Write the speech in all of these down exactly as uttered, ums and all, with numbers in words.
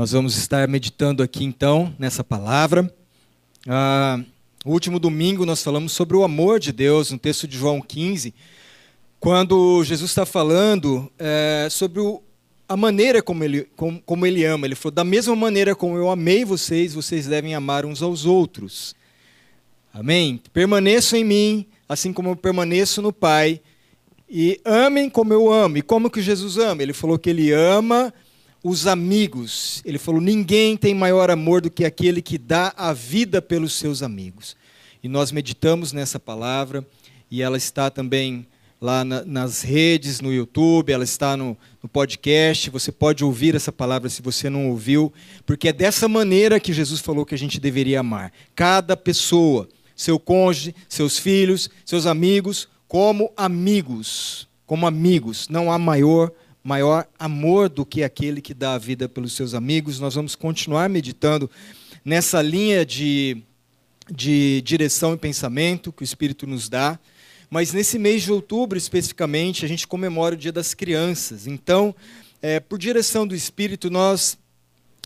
Nós vamos estar meditando aqui então nessa palavra. Ah, o último domingo nós falamos sobre o amor de Deus, no texto de João quinze, quando Jesus está falando é, sobre o, a maneira como ele, como, como ele ama. Ele falou, da mesma maneira como eu amei vocês, vocês devem amar uns aos outros. Amém? Permaneçam em mim, assim como eu permaneço no Pai, e amem como eu amo. E como que Jesus ama? Ele falou que ele ama os amigos. Ele falou, ninguém tem maior amor do que aquele que dá a vida pelos seus amigos. E nós meditamos nessa palavra, e ela está também lá na, nas redes, no YouTube, ela está no, no podcast. Você pode ouvir essa palavra se você não ouviu, porque é dessa maneira que Jesus falou que a gente deveria amar. Cada pessoa, seu cônjuge, seus filhos, seus amigos, como amigos, como amigos. Não há maior, maior amor do que aquele que dá a vida pelos seus amigos. Nós vamos continuar meditando nessa linha de, de direção e pensamento que o Espírito nos dá. Mas nesse mês de outubro, especificamente, a gente comemora o Dia das Crianças. Então, é, por direção do Espírito, nós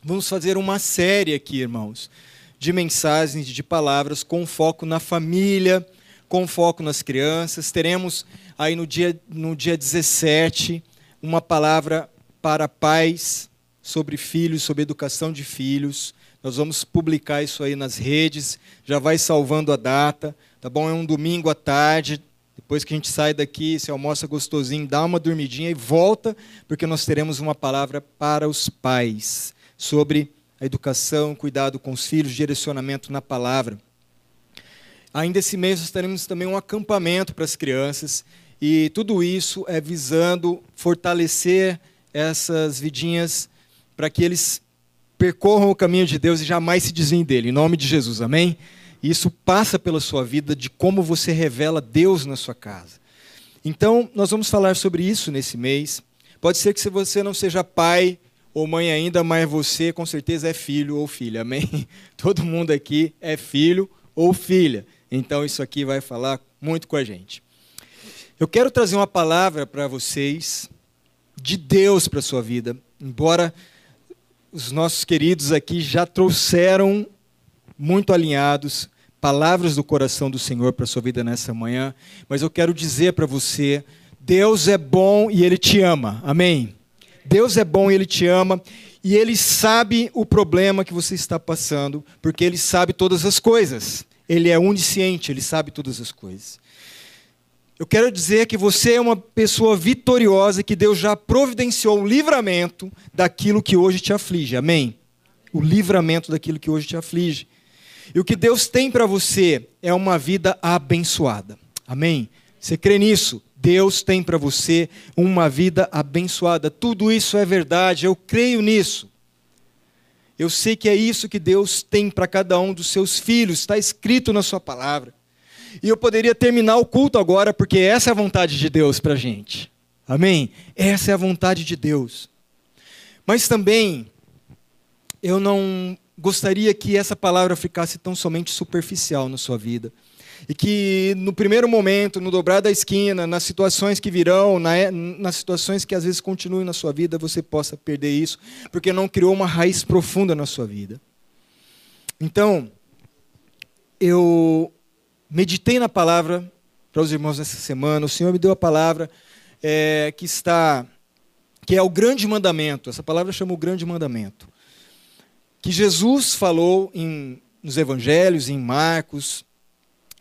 vamos fazer uma série aqui, irmãos, de mensagens, de palavras, com foco na família, com foco nas crianças. Teremos aí no dia, no dia dezessete uma palavra para pais sobre filhos, sobre educação de filhos. Nós vamos publicar isso aí nas redes, já vai salvando a data, tá bom? É um domingo à tarde. Depois que a gente sai daqui, se almoça gostosinho, dá uma dormidinha e volta, porque nós teremos uma palavra para os pais, sobre a educação, cuidado com os filhos, direcionamento na palavra. Ainda esse mês nós teremos também um acampamento para as crianças, e tudo isso é visando fortalecer essas vidinhas para que eles percorram o caminho de Deus e jamais se desviem dele, em nome de Jesus, amém? Isso passa pela sua vida, de como você revela Deus na sua casa. Então, nós vamos falar sobre isso nesse mês. Pode ser que se você não seja pai ou mãe ainda, mas você com certeza é filho ou filha, amém? Todo mundo aqui é filho ou filha. Então, isso aqui vai falar muito com a gente. Eu quero trazer uma palavra para vocês, de Deus para a sua vida. Embora os nossos queridos aqui já trouxeram, muito alinhados, palavras do coração do Senhor para a sua vida nessa manhã, mas eu quero dizer para você, Deus é bom e Ele te ama, amém? Deus é bom e Ele te ama, e Ele sabe o problema que você está passando, porque Ele sabe todas as coisas, Ele é onisciente, Ele sabe todas as coisas. Eu quero dizer que você é uma pessoa vitoriosa, que Deus já providenciou o livramento daquilo que hoje te aflige, amém? O livramento daquilo que hoje te aflige. E o que Deus tem para você é uma vida abençoada. Amém? Você crê nisso? Deus tem para você uma vida abençoada. Tudo isso é verdade, eu creio nisso. Eu sei que é isso que Deus tem para cada um dos seus filhos, está escrito na sua palavra. E eu poderia terminar o culto agora, porque essa é a vontade de Deus para a gente. Amém? Essa é a vontade de Deus. Mas também, eu não gostaria que essa palavra ficasse tão somente superficial na sua vida. E que no primeiro momento, no dobrar da esquina, nas situações que virão, na, nas situações que às vezes continuem na sua vida, você possa perder isso, porque não criou uma raiz profunda na sua vida. Então, eu meditei na palavra para os irmãos nessa semana. O Senhor me deu a palavra é, que está, que é o grande mandamento. Essa palavra chama o grande mandamento, que Jesus falou em, nos evangelhos, em Marcos,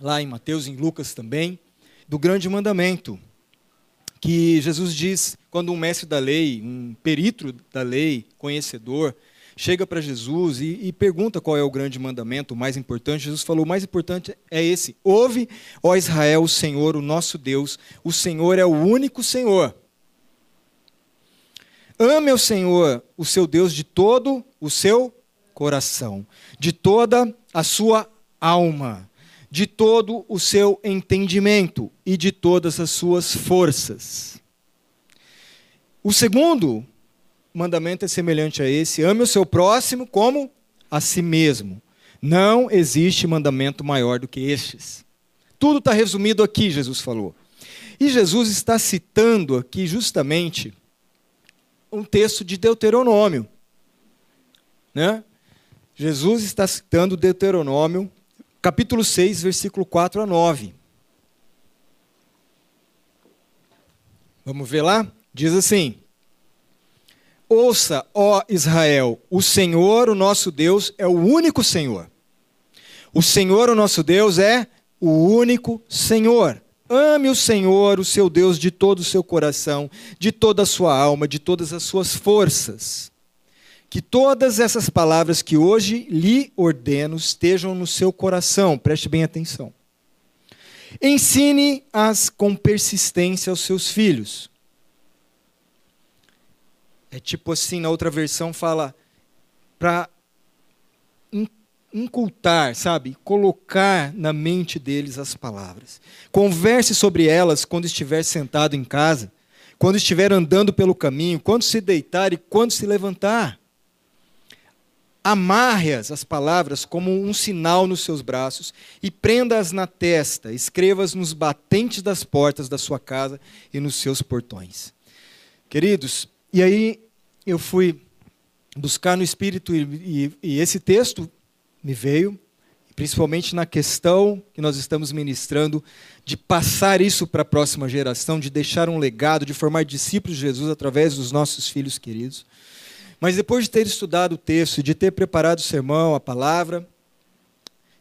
lá em Mateus, em Lucas também, do grande mandamento, que Jesus diz, quando um mestre da lei, um perito da lei, conhecedor, chega para Jesus e, e pergunta qual é o grande mandamento, o mais importante. Jesus falou, o mais importante é esse: ouve, ó Israel, o Senhor, o nosso Deus, o Senhor é o único Senhor. Ame o Senhor, o seu Deus, de todo o seu coração, de toda a sua alma, de todo o seu entendimento e de todas as suas forças. O segundo mandamento é semelhante a esse: ame o seu próximo como a si mesmo. Não existe mandamento maior do que estes. Tudo está resumido aqui, Jesus falou. E Jesus está citando aqui justamente um texto de Deuteronômio, né? Jesus está citando Deuteronômio, capítulo seis, versículo quatro a nove. Vamos ver lá? Diz assim: ouça, ó Israel, o Senhor, o nosso Deus, é o único Senhor. O Senhor, o nosso Deus, é o único Senhor. Ame o Senhor, o seu Deus, de todo o seu coração, de toda a sua alma, de todas as suas forças. Que todas essas palavras que hoje lhe ordeno estejam no seu coração. Preste bem atenção. Ensine-as com persistência aos seus filhos. É tipo assim, na outra versão fala, para incultar, sabe? Colocar na mente deles as palavras. Converse sobre elas quando estiver sentado em casa, quando estiver andando pelo caminho, quando se deitar e quando se levantar. Amarre-as, as palavras, como um sinal nos seus braços e prenda-as na testa, escreva-as nos batentes das portas da sua casa e nos seus portões. Queridos, e aí eu fui buscar no Espírito e, e, e esse texto me veio, principalmente na questão que nós estamos ministrando, de passar isso para a próxima geração, de deixar um legado, de formar discípulos de Jesus através dos nossos filhos queridos. Mas depois de ter estudado o texto e de ter preparado o sermão, a palavra,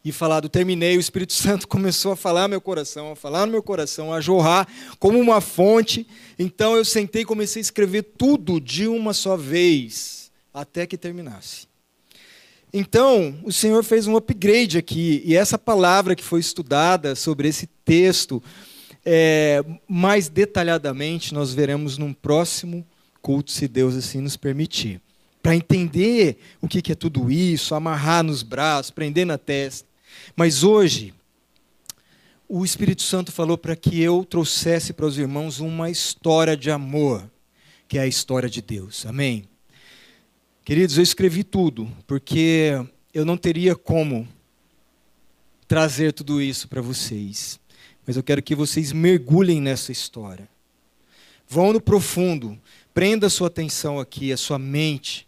e falado, terminei, o Espírito Santo começou a falar no meu coração, a falar no meu coração, a jorrar como uma fonte. Então eu sentei e comecei a escrever tudo de uma só vez, até que terminasse. Então, o Senhor fez um upgrade aqui, e essa palavra que foi estudada sobre esse texto, é, mais detalhadamente, nós veremos num próximo culto, se Deus assim nos permitir. Para entender o que é tudo isso, amarrar nos braços, prender na testa. Mas hoje, o Espírito Santo falou para que eu trouxesse para os irmãos uma história de amor, que é a história de Deus. Amém? Queridos, eu escrevi tudo, porque eu não teria como trazer tudo isso para vocês. Mas eu quero que vocês mergulhem nessa história. Vão no profundo, prenda a sua atenção aqui, a sua mente,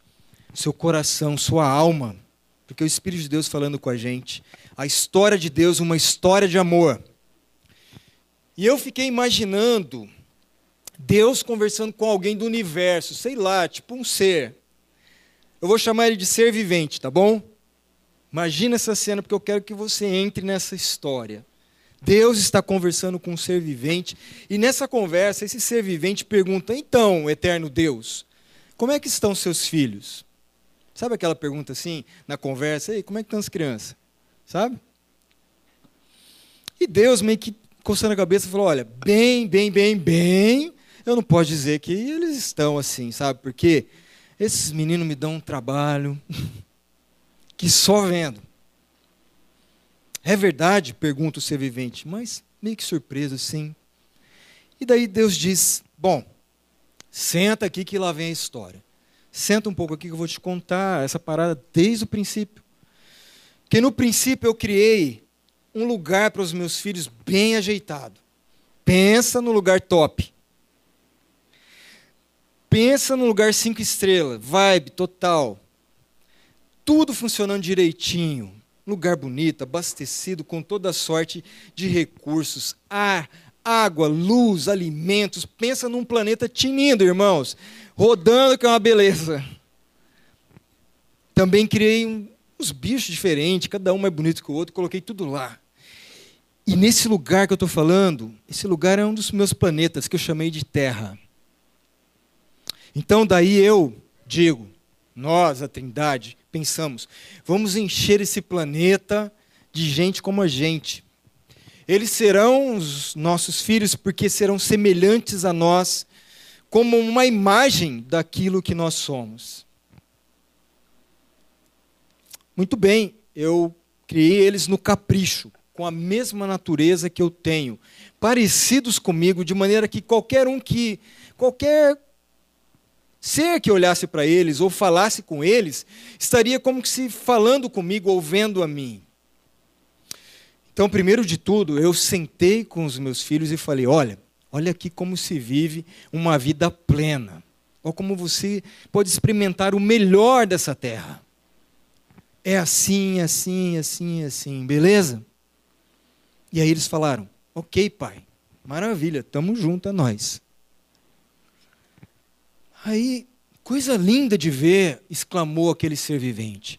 seu coração, sua alma, porque é o Espírito de Deus falando com a gente. A história de Deus, uma história de amor. E eu fiquei imaginando Deus conversando com alguém do universo, sei lá, tipo um ser. Eu vou chamar ele de ser vivente, tá bom? Imagina essa cena, porque eu quero que você entre nessa história. Deus está conversando com um ser vivente, e nessa conversa, esse ser vivente pergunta, então, eterno Deus, como é que estão seus filhos? Sabe aquela pergunta assim, na conversa, ei, como é que estão as crianças? Sabe? E Deus meio que coçando a cabeça, falou, olha, bem, bem, bem, bem, eu não posso dizer que eles estão assim, sabe? Porque esses meninos me dão um trabalho que só vendo. É verdade? Pergunta o ser vivente. Mas meio que surpreso, sim. E daí Deus diz, bom, senta aqui que lá vem a história. Senta um pouco aqui que eu vou te contar essa parada desde o princípio. Porque no princípio eu criei um lugar para os meus filhos bem ajeitado. Pensa no lugar top. Pensa no lugar cinco estrelas, vibe total. Tudo funcionando direitinho. Lugar bonito, abastecido, com toda sorte de recursos, ar, água, luz, alimentos. Pensa num planeta tinindo, irmãos, rodando que é uma beleza. Também criei uns bichos diferentes, cada um mais bonito que o outro, coloquei tudo lá. E nesse lugar que eu estou falando, esse lugar é um dos meus planetas, que eu chamei de Terra. Então daí eu digo, nós, a Trindade, pensamos, vamos encher esse planeta de gente como a gente. Eles serão os nossos filhos porque serão semelhantes a nós, como uma imagem daquilo que nós somos. Muito bem, eu criei eles no capricho, com a mesma natureza que eu tenho, parecidos comigo, de maneira que qualquer um que, qualquer ser que olhasse para eles ou falasse com eles, estaria como que se falando comigo ou vendo a mim. Então, primeiro de tudo, eu sentei com os meus filhos e falei, olha, olha aqui como se vive uma vida plena. Olha como você pode experimentar o melhor dessa terra. é assim, assim, assim, assim, beleza? E aí eles falaram, ok, pai, maravilha, tamo junto, a nós. Aí, coisa linda de ver, exclamou aquele ser vivente.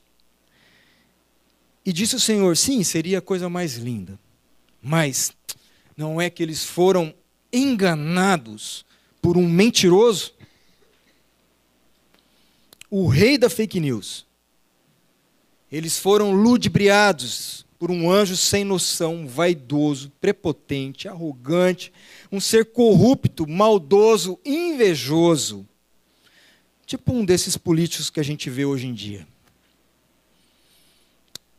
E disse o Senhor, sim, seria a coisa mais linda. Mas não é que eles foram enganados por um mentiroso? O rei da fake news. Eles foram ludibriados por um anjo sem noção, vaidoso, prepotente, arrogante, um ser corrupto, maldoso, invejoso. Tipo um desses políticos que a gente vê hoje em dia.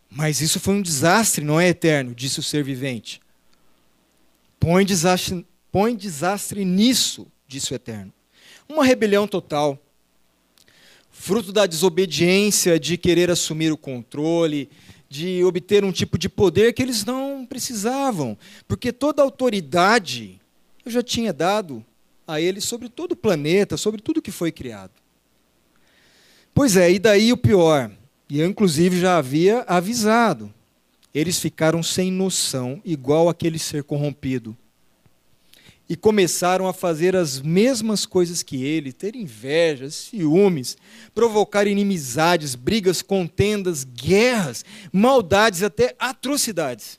Mas isso foi um desastre, não é eterno, disse o ser vivente. Põe desastre, põe desastre nisso, disse o eterno. Uma rebelião total. Fruto da desobediência, de querer assumir o controle, de obter um tipo de poder que eles não precisavam. Porque toda a autoridade eu já tinha dado a eles sobre todo o planeta, sobre tudo que foi criado. Pois é, e daí o pior. E eu, inclusive, já havia avisado. Eles ficaram sem noção, igual aquele ser corrompido. E começaram a fazer as mesmas coisas que ele, ter invejas, ciúmes, provocar inimizades, brigas, contendas, guerras, maldades, até atrocidades.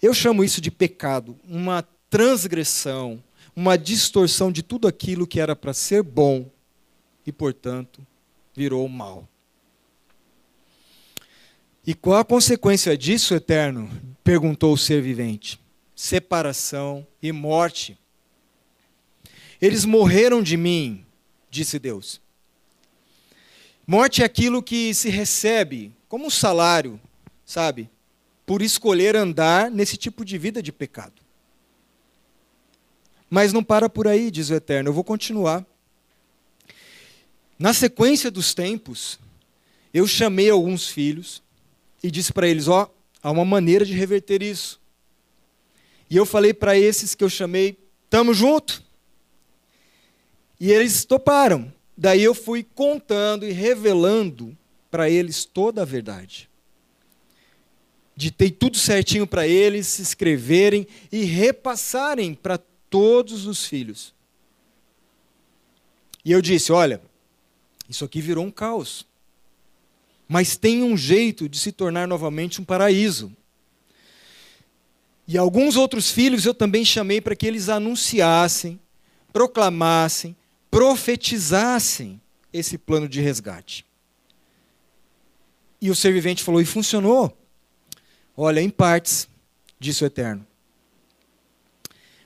Eu chamo isso de pecado, uma transgressão, uma distorção de tudo aquilo que era para ser bom e, portanto, virou mal. E qual a consequência disso, eterno? Perguntou o ser vivente. Separação e morte. Eles morreram de mim, disse Deus. Morte é aquilo que se recebe como um salário, sabe? Por escolher andar nesse tipo de vida de pecado. Mas não para por aí, diz o Eterno. Eu vou continuar. Na sequência dos tempos, eu chamei alguns filhos e disse para eles, ó, há uma maneira de reverter isso. E eu falei para esses que eu chamei, tamo junto. E eles toparam. Daí eu fui contando e revelando para eles toda a verdade. Ditei tudo certinho para eles se escreverem e repassarem para todos os filhos. E eu disse, olha, isso aqui virou um caos. Mas tem um jeito de se tornar novamente um paraíso. E alguns outros filhos eu também chamei para que eles anunciassem, proclamassem, profetizassem esse plano de resgate. E o ser vivente falou, e funcionou? Olha, em partes, disse o Eterno.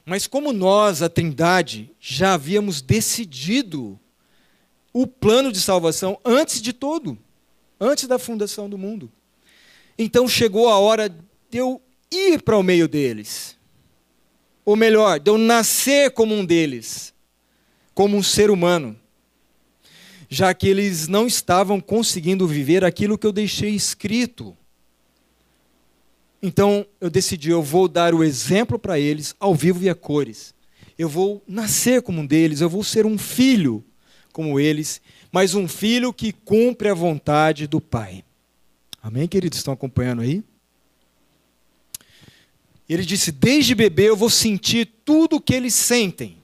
Mas como nós, a Trindade, já havíamos decidido o plano de salvação antes de todo, antes da fundação do mundo, então chegou a hora de eu ir para o meio deles, ou melhor, de eu nascer como um deles, como um ser humano, já que eles não estavam conseguindo viver aquilo que eu deixei escrito. Então eu decidi, eu vou dar o exemplo para eles, ao vivo e a cores. Eu vou nascer como um deles, eu vou ser um filho como eles, mas um filho que cumpre a vontade do Pai. Amém, queridos? Estão acompanhando aí? Ele disse, desde bebê eu vou sentir tudo o que eles sentem.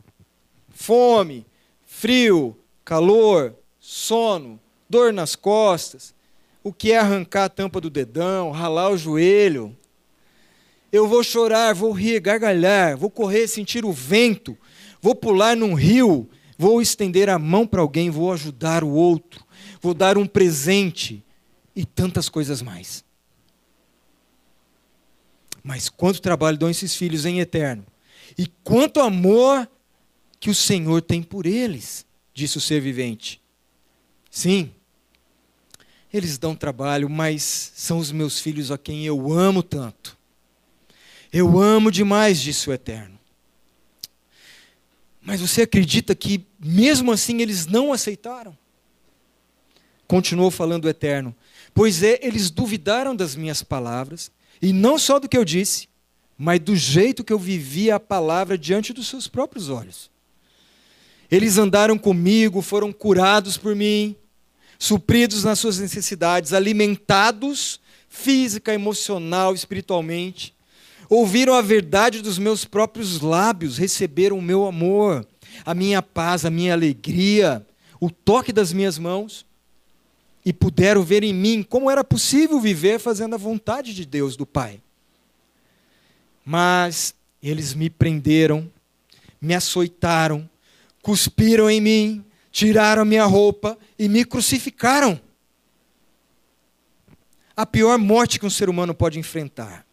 Fome, frio, calor, sono, dor nas costas, o que é arrancar a tampa do dedão, ralar o joelho. Eu vou chorar, vou rir, gargalhar, vou correr, sentir o vento, vou pular num rio, vou estender a mão para alguém, vou ajudar o outro, vou dar um presente e tantas coisas mais. Mas quanto trabalho dão esses filhos em eterno. E quanto amor que o Senhor tem por eles, disse o ser vivente. Sim, eles dão trabalho, mas são os meus filhos a quem eu amo tanto. Eu amo demais, disse o Eterno. Mas você acredita que mesmo assim eles não aceitaram? Continuou falando o Eterno. Pois é, eles duvidaram das minhas palavras. E não só do que eu disse, mas do jeito que eu vivia a palavra diante dos seus próprios olhos. Eles andaram comigo, foram curados por mim, supridos nas suas necessidades, alimentados física, emocional, espiritualmente, ouviram a verdade dos meus próprios lábios, receberam o meu amor, a minha paz, a minha alegria, o toque das minhas mãos, e puderam ver em mim como era possível viver fazendo a vontade de Deus, do Pai. Mas eles me prenderam, me açoitaram, cuspiram em mim, tiraram a minha roupa e me crucificaram. A pior morte que um ser humano pode enfrentar.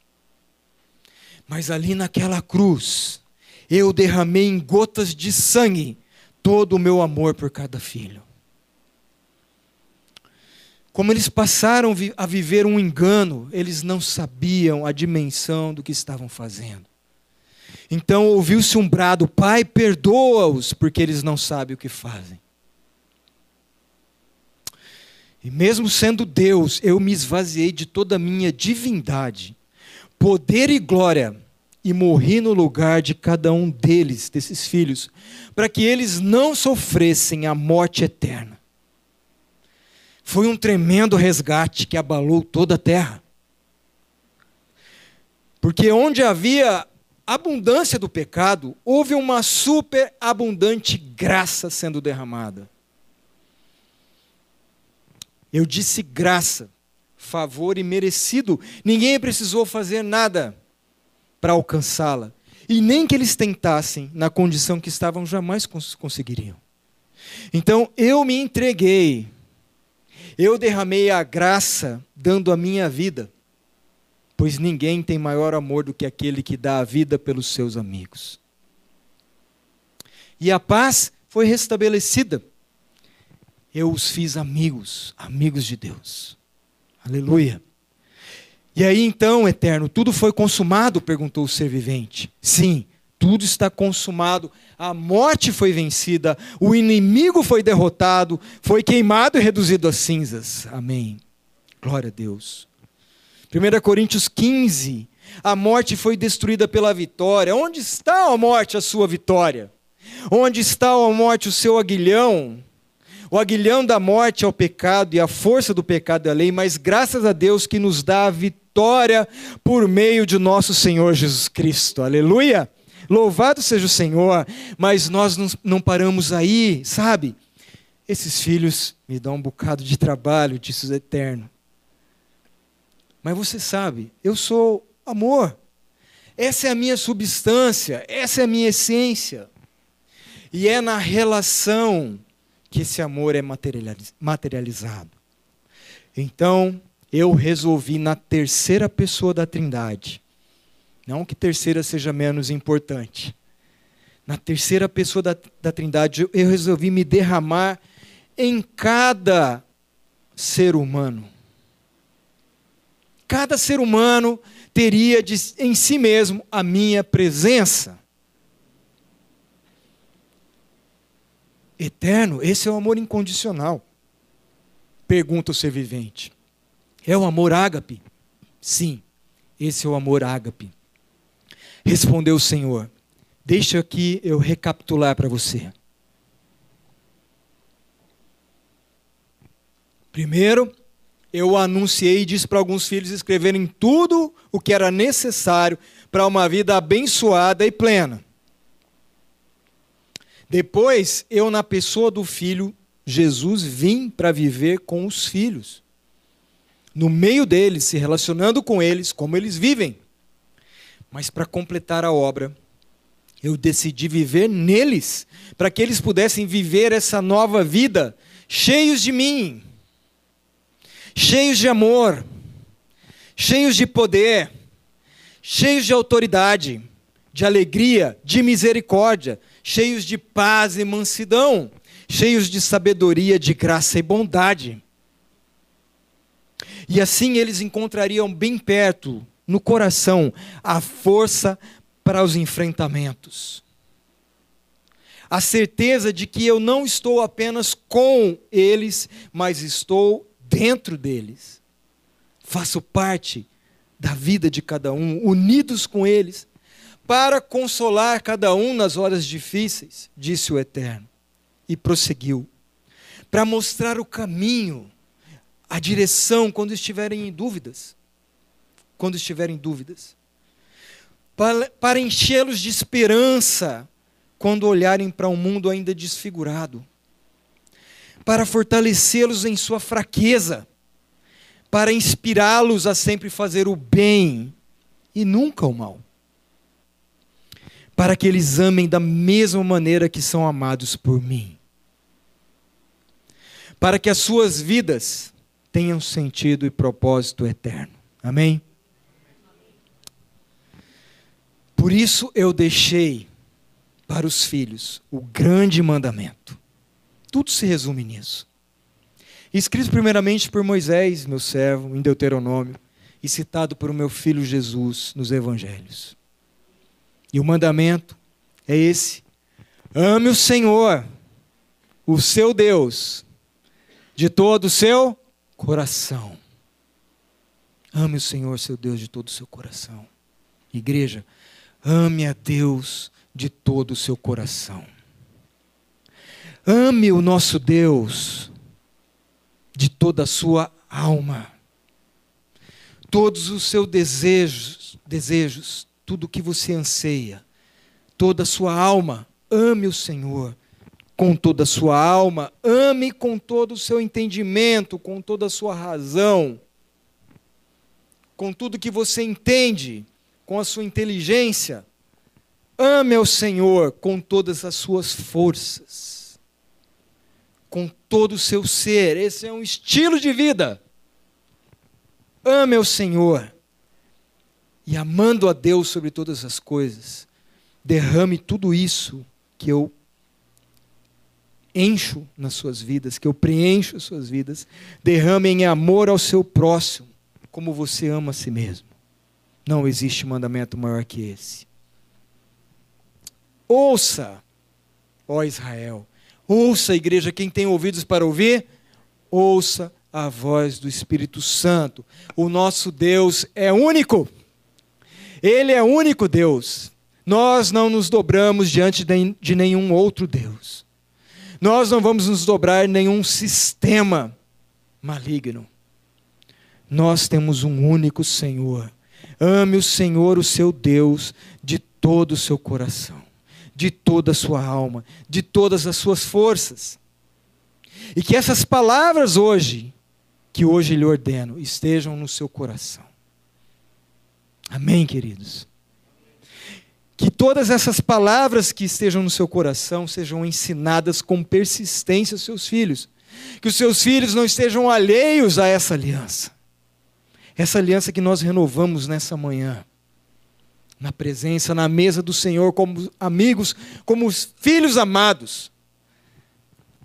Mas ali naquela cruz, eu derramei em gotas de sangue todo o meu amor por cada filho. Como eles passaram a viver um engano, eles não sabiam a dimensão do que estavam fazendo. Então ouviu-se um brado: Pai, perdoa-os, porque eles não sabem o que fazem. E mesmo sendo Deus, eu me esvaziei de toda a minha divindade, poder e glória, e morri no lugar de cada um deles, desses filhos, para que eles não sofressem a morte eterna. Foi um tremendo resgate que abalou toda a terra. Porque onde havia abundância do pecado, houve uma superabundante graça sendo derramada. Eu disse graça, favor e merecido. Ninguém precisou fazer nada para alcançá-la. E nem que eles tentassem, na condição que estavam, jamais cons- conseguiriam. Então eu me entreguei. Eu derramei a graça dando a minha vida. Pois ninguém tem maior amor do que aquele que dá a vida pelos seus amigos. E a paz foi restabelecida. Eu os fiz amigos, amigos de Deus. Aleluia. E aí então, eterno, tudo foi consumado? Perguntou o ser vivente. Sim, tudo está consumado. A morte foi vencida, o inimigo foi derrotado, foi queimado e reduzido a cinzas. Amém. Glória a Deus. primeira Coríntios quinze. A morte foi destruída pela vitória. Onde está a morte, a sua vitória? Onde está a morte, o seu aguilhão? O aguilhão da morte é o pecado e a força do pecado é a lei, mas graças a Deus que nos dá a vitória por meio de nosso Senhor Jesus Cristo. Aleluia! Louvado seja o Senhor, mas nós não paramos aí, sabe? Esses filhos me dão um bocado de trabalho, disse o Eterno. Mas você sabe, eu sou amor. Essa é a minha substância, essa é a minha essência. E é na relação que esse amor é materializado. Então, eu resolvi na terceira pessoa da Trindade. Não que terceira seja menos importante. Na terceira pessoa da, da Trindade, eu resolvi me derramar em cada ser humano. Cada ser humano teria de, em si mesmo a minha presença. Eterno, esse é o amor incondicional. Pergunta o ser vivente. É o amor ágape? Sim, esse é o amor ágape. Respondeu o Senhor. Deixa aqui eu recapitular para você. Primeiro, eu anunciei e disse para alguns filhos escreverem tudo o que era necessário para uma vida abençoada e plena. Depois, eu na pessoa do Filho, Jesus, vim para viver com os filhos. No meio deles, se relacionando com eles, como eles vivem. Mas para completar a obra, eu decidi viver neles, para que eles pudessem viver essa nova vida, cheios de mim, cheios de amor, cheios de poder, cheios de autoridade, de alegria, de misericórdia, cheios de paz e mansidão, cheios de sabedoria, de graça e bondade. E assim eles encontrariam bem perto, no coração, a força para os enfrentamentos. A certeza de que eu não estou apenas com eles, mas estou dentro deles. Faço parte da vida de cada um, unidos com eles, para consolar cada um nas horas difíceis, disse o Eterno. E prosseguiu. para mostrar o caminho, a direção, quando estiverem em dúvidas. Quando estiverem em dúvidas. Para, para enchê-los de esperança, quando olharem para um mundo ainda desfigurado. Para fortalecê-los em sua fraqueza. Para inspirá-los a sempre fazer o bem e nunca o mal. Para que eles amem da mesma maneira que são amados por mim. Para que as suas vidas tenham sentido e propósito eterno. Amém? Por isso eu deixei para os filhos o grande mandamento. Tudo se resume nisso. Escrito primeiramente por Moisés, meu servo, em Deuteronômio, e citado por meu filho Jesus nos evangelhos. E o mandamento é esse: ame o Senhor, o seu Deus, de todo o seu coração. Ame o Senhor, seu Deus, de todo o seu coração. Igreja, ame a Deus de todo o seu coração. Ame o nosso Deus de toda a sua alma. Todos os seus desejos, desejos, tudo o que você anseia, toda a sua alma, ame o Senhor com toda a sua alma, ame com todo o seu entendimento, com toda a sua razão, com tudo que você entende, com a sua inteligência, ame ao Senhor com todas as suas forças, com todo o seu ser. Esse é um estilo de vida. Ame ao Senhor. E amando a Deus sobre todas as coisas, derrame tudo isso que eu encho nas suas vidas, que eu preencho as suas vidas, derrame em amor ao seu próximo, como você ama a si mesmo. Não existe mandamento maior que esse. Ouça, ó Israel, ouça, igreja, quem tem ouvidos para ouvir, ouça a voz do Espírito Santo. O nosso Deus é único. Ele é o único Deus. Nós não nos dobramos diante de nenhum outro Deus. Nós não vamos nos dobrar em nenhum sistema maligno. Nós temos um único Senhor. Ame o Senhor, o seu Deus, de todo o seu coração, de toda a sua alma, de todas as suas forças. E que essas palavras hoje, que hoje lhe ordeno, estejam no seu coração. Amém, queridos? Que todas essas palavras que estejam no seu coração sejam ensinadas com persistência aos seus filhos. Que os seus filhos não estejam alheios a essa aliança. Essa aliança que nós renovamos nessa manhã. Na presença, na mesa do Senhor, como amigos, como filhos amados.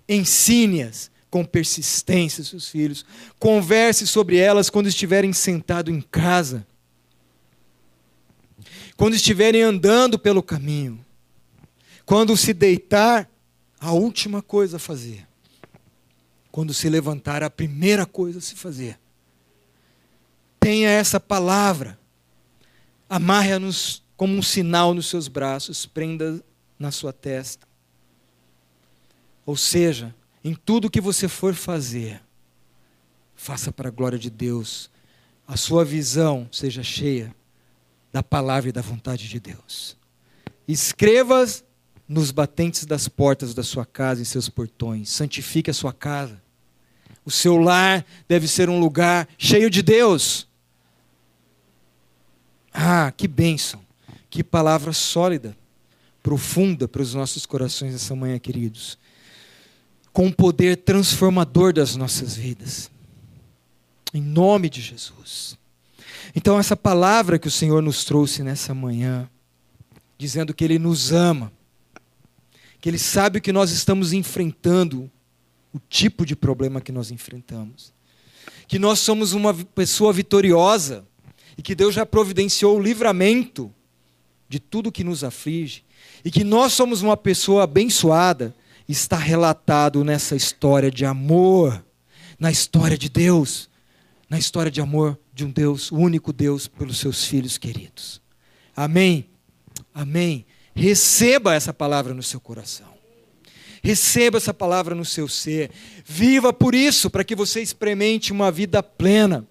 Ensine-as com persistência aos seus filhos. Converse sobre elas quando estiverem sentados em casa. Quando estiverem andando pelo caminho, quando se deitar, a última coisa a fazer, quando se levantar, a primeira coisa a se fazer. Tenha essa palavra, amarre-a-nos como um sinal nos seus braços, prenda na sua testa. Ou seja, em tudo que você for fazer, faça para a glória de Deus, a sua visão seja cheia da palavra e da vontade de Deus. Escreva-as nos batentes das portas da sua casa e seus portões. Santifique a sua casa. O seu lar deve ser um lugar cheio de Deus. Ah, que bênção. Que palavra sólida, profunda para os nossos corações nessa manhã, queridos. Com o poder transformador das nossas vidas. Em nome de Jesus. Então essa palavra que o Senhor nos trouxe nessa manhã, dizendo que Ele nos ama, que Ele sabe o que nós estamos enfrentando, o tipo de problema que nós enfrentamos, que nós somos uma pessoa vitoriosa e que Deus já providenciou o livramento de tudo que nos aflige e que nós somos uma pessoa abençoada, está relatado nessa história de amor, na história de Deus, na história de amor de um Deus, o único Deus, pelos seus filhos queridos. Amém? Amém? Receba essa palavra no seu coração. Receba essa palavra no seu ser. Viva por isso, para que você experimente uma vida plena.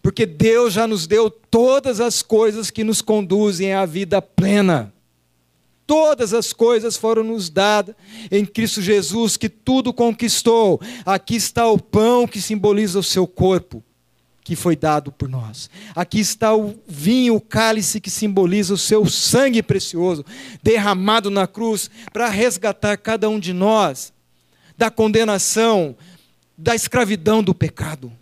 Porque Deus já nos deu todas as coisas que nos conduzem à vida plena. Todas as coisas foram nos dadas em Cristo Jesus, que tudo conquistou. Aqui está o pão que simboliza o seu corpo, que foi dado por nós. Aqui está o vinho, o cálice que simboliza o seu sangue precioso, derramado na cruz, para resgatar cada um de nós da condenação, da escravidão do pecado.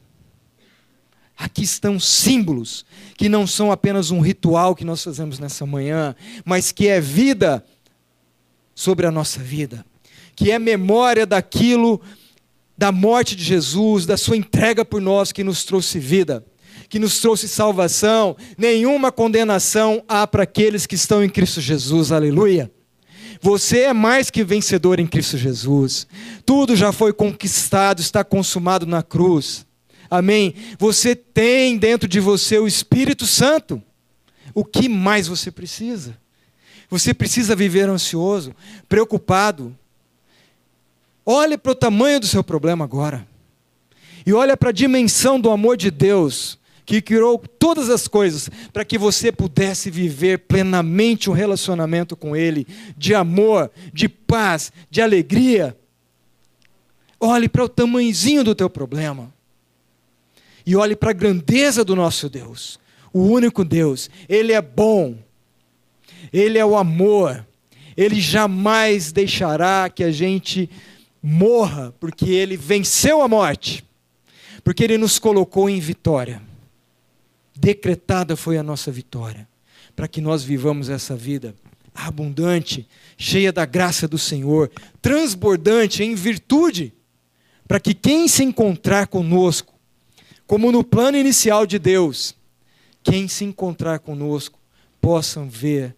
Aqui estão símbolos que não são apenas um ritual que nós fazemos nessa manhã, mas que é vida sobre a nossa vida, que é memória daquilo, da morte de Jesus, da sua entrega por nós, que nos trouxe vida, que nos trouxe salvação. Nenhuma condenação há para aqueles que estão em Cristo Jesus, aleluia. Você é mais que vencedor em Cristo Jesus. Tudo já foi conquistado, está consumado na cruz. Amém? Você tem dentro de você o Espírito Santo. O que mais você precisa? Você precisa viver ansioso, preocupado. Olhe para o tamanho do seu problema agora. E olha para a dimensão do amor de Deus, que criou todas as coisas, para que você pudesse viver plenamente um relacionamento com Ele, de amor, de paz, de alegria. Olhe para o tamanhozinho do teu problema. E olhe para a grandeza do nosso Deus, o único Deus. Ele é bom, Ele é o amor, Ele jamais deixará que a gente morra, porque Ele venceu a morte, porque Ele nos colocou em vitória. Decretada foi a nossa vitória, para que nós vivamos essa vida abundante, cheia da graça do Senhor, transbordante em virtude, para que quem se encontrar conosco, como no plano inicial de Deus, quem se encontrar conosco, possam ver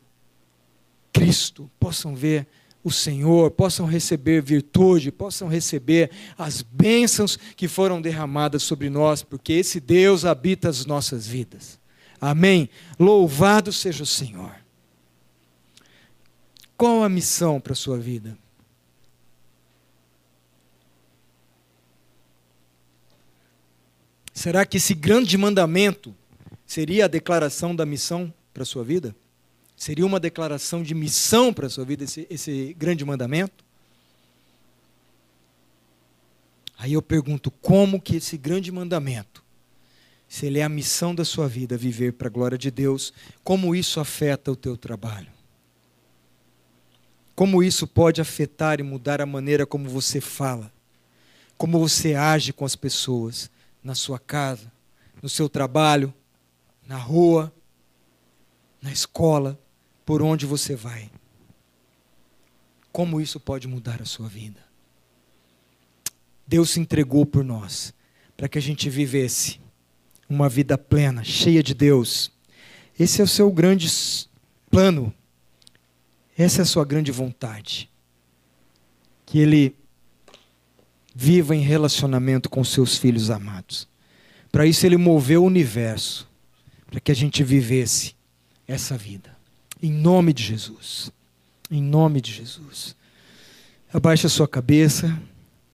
Cristo, possam ver o Senhor, possam receber virtude, possam receber as bênçãos que foram derramadas sobre nós, porque esse Deus habita as nossas vidas. Amém? Louvado seja o Senhor. Qual a missão para a sua vida? Será que esse grande mandamento seria a declaração da missão para a sua vida? Seria uma declaração de missão para a sua vida, esse, esse grande mandamento? Aí eu pergunto, como que esse grande mandamento, se ele é a missão da sua vida, viver para a glória de Deus, como isso afeta o teu trabalho? Como isso pode afetar e mudar a maneira como você fala? Como você age com as pessoas? Na sua casa, no seu trabalho, na rua, na escola, por onde você vai. Como isso pode mudar a sua vida? Deus se entregou por nós, para que a gente vivesse uma vida plena, cheia de Deus. Esse é o seu grande plano, essa é a sua grande vontade, que Ele viva em relacionamento com seus filhos amados. Para isso Ele moveu o universo, para que a gente vivesse essa vida. Em nome de Jesus. Em nome de Jesus. Abaixe a sua cabeça.